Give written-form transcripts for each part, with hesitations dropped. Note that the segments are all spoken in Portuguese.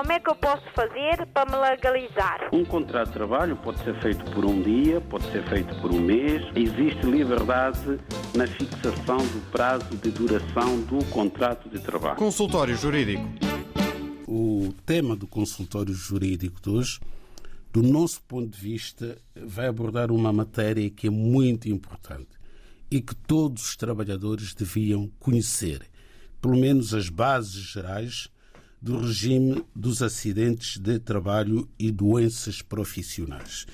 Como é que eu posso fazer para me legalizar? Um contrato de trabalho pode ser feito por um dia, pode ser feito por um mês. Existe liberdade na fixação do prazo de duração do contrato de trabalho. Consultório jurídico. O tema do consultório jurídico de hoje, do nosso ponto de vista, vai abordar uma matéria que é muito importante e que todos os trabalhadores deviam conhecer, pelo menos as bases gerais do regime dos acidentes de trabalho e doenças profissionais.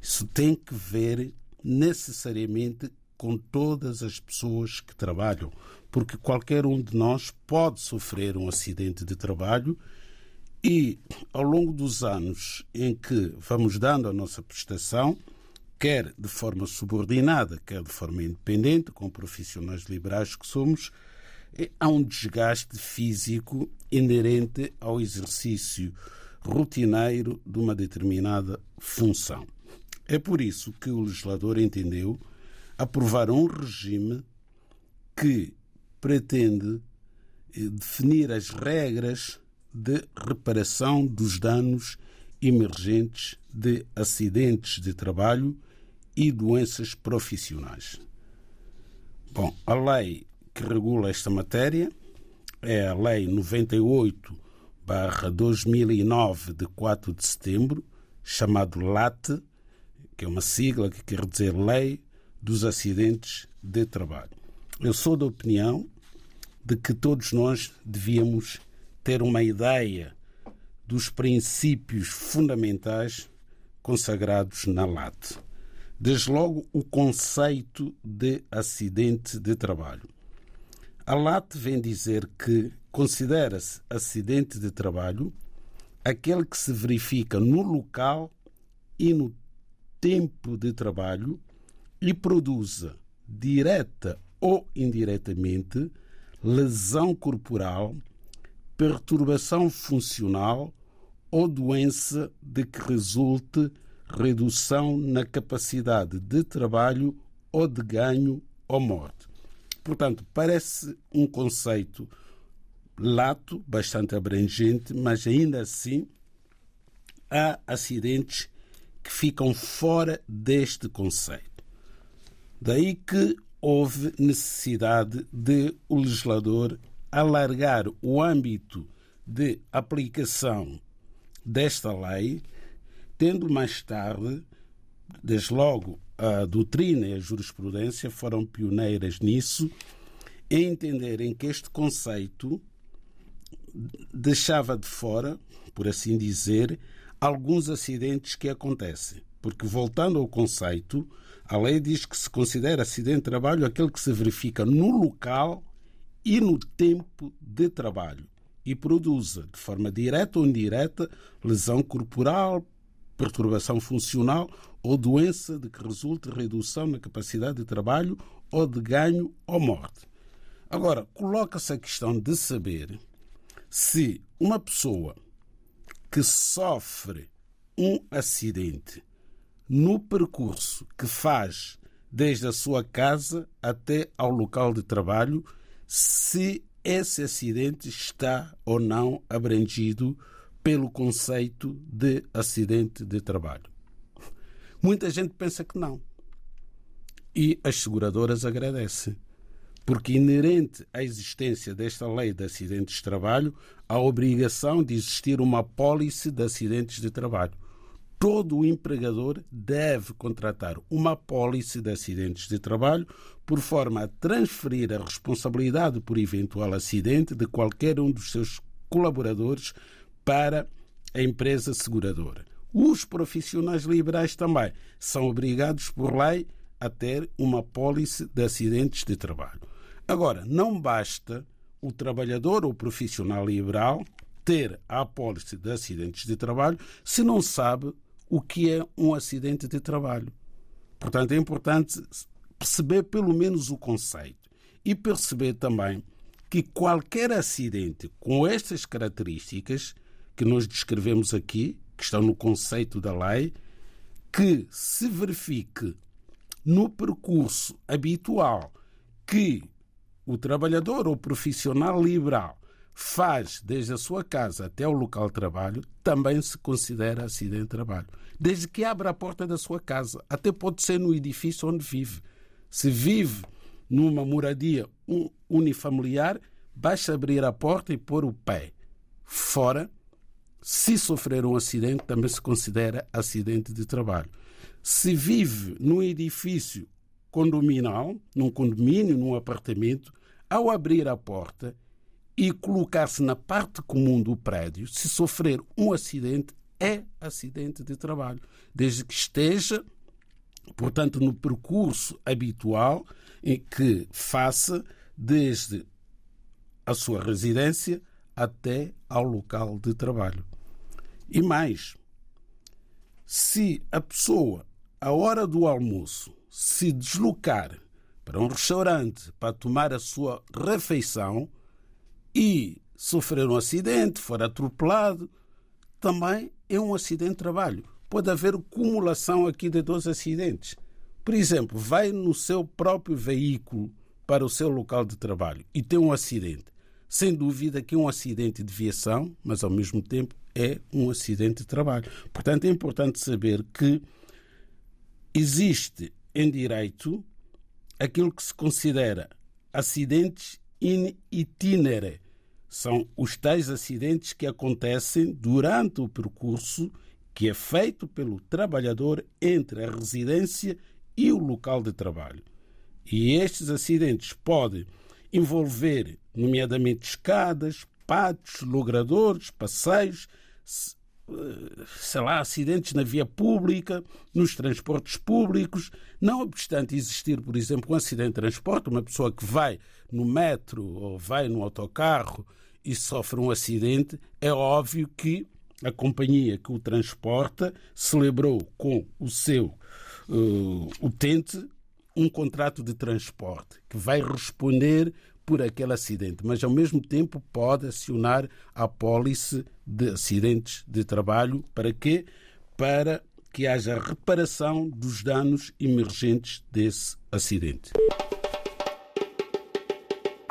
Isso tem que ver necessariamente com todas as pessoas que trabalham, porque qualquer um de nós pode sofrer um acidente de trabalho e, ao longo dos anos em que vamos dando a nossa prestação, quer de forma subordinada, quer de forma independente, com profissionais liberais que somos, há um desgaste físico inerente ao exercício rotineiro de uma determinada função. É por isso que o legislador entendeu aprovar um regime que pretende definir as regras de reparação dos danos emergentes de acidentes de trabalho e doenças profissionais. Bom, a lei que regula esta matéria é a Lei 98-2009, de 4 de setembro, chamado LAT, que é uma sigla que quer dizer Lei dos Acidentes de Trabalho. Eu sou da opinião de que todos nós devíamos ter uma ideia dos princípios fundamentais consagrados na LAT. Desde logo, o conceito de acidente de trabalho. A LAT vem dizer que considera-se acidente de trabalho aquele que se verifica no local e no tempo de trabalho e produza, direta ou indiretamente, lesão corporal, perturbação funcional ou doença de que resulte redução na capacidade de trabalho ou de ganho ou morte. Portanto, parece um conceito lato, bastante abrangente, mas ainda assim há acidentes que ficam fora deste conceito. Daí que houve necessidade de o legislador alargar o âmbito de aplicação desta lei, tendo mais tarde, desde logo, a doutrina e a jurisprudência foram pioneiras nisso, em entenderem que este conceito deixava de fora, por assim dizer, alguns acidentes que acontecem. Porque, voltando ao conceito, a lei diz que se considera acidente de trabalho aquele que se verifica no local e no tempo de trabalho e produza, de forma direta ou indireta, lesão corporal, perturbação funcional ou doença de que resulte redução na capacidade de trabalho ou de ganho ou morte. Agora, coloca-se a questão de saber se uma pessoa que sofre um acidente no percurso que faz desde a sua casa até ao local de trabalho, se esse acidente está ou não abrangido pelo conceito de acidente de trabalho. Muita gente pensa que não. E as seguradoras agradecem, porque inerente à existência desta lei de acidentes de trabalho, há a obrigação de existir uma apólice de acidentes de trabalho. Todo o empregador deve contratar uma apólice de acidentes de trabalho por forma a transferir a responsabilidade por eventual acidente de qualquer um dos seus colaboradores para a empresa seguradora. Os profissionais liberais também são obrigados por lei a ter uma apólice de acidentes de trabalho. Agora, não basta o trabalhador ou profissional liberal ter a apólice de acidentes de trabalho se não sabe o que é um acidente de trabalho. Portanto, é importante perceber pelo menos o conceito e perceber também que qualquer acidente com estas características que nós descrevemos aqui, que estão no conceito da lei, que se verifique no percurso habitual que o trabalhador ou profissional liberal faz desde a sua casa até o local de trabalho, também se considera acidente de trabalho. Desde que abra a porta da sua casa, até pode ser no edifício onde vive. Se vive numa moradia unifamiliar, basta abrir a porta e pôr o pé fora. Se sofrer um acidente, também se considera acidente de trabalho. Se vive num edifício condominal, num condomínio, num apartamento, ao abrir a porta e colocar-se na parte comum do prédio, se sofrer um acidente, é acidente de trabalho. Desde que esteja, portanto, no percurso habitual em que faça desde a sua residência até ao local de trabalho. E mais, se a pessoa, à hora do almoço, se deslocar para um restaurante para tomar a sua refeição e sofrer um acidente, for atropelado, também é um acidente de trabalho. Pode haver acumulação aqui de dois acidentes. Por exemplo, vai no seu próprio veículo para o seu local de trabalho e tem um acidente. Sem dúvida que é um acidente de viação, mas ao mesmo tempo é um acidente de trabalho. Portanto, é importante saber que existe em direito aquilo que se considera acidentes in itinere. São os tais acidentes que acontecem durante o percurso que é feito pelo trabalhador entre a residência e o local de trabalho. E estes acidentes podem envolver, nomeadamente, escadas, pátios, logradores, passeios, acidentes na via pública, nos transportes públicos. Não obstante existir, por exemplo, um acidente de transporte, uma pessoa que vai no metro ou vai no autocarro e sofre um acidente, é óbvio que a companhia que o transporta celebrou com o seu utente um contrato de transporte que vai responder por aquele acidente, mas ao mesmo tempo pode acionar a apólice de acidentes de trabalho. Para quê? Para que haja reparação dos danos emergentes desse acidente.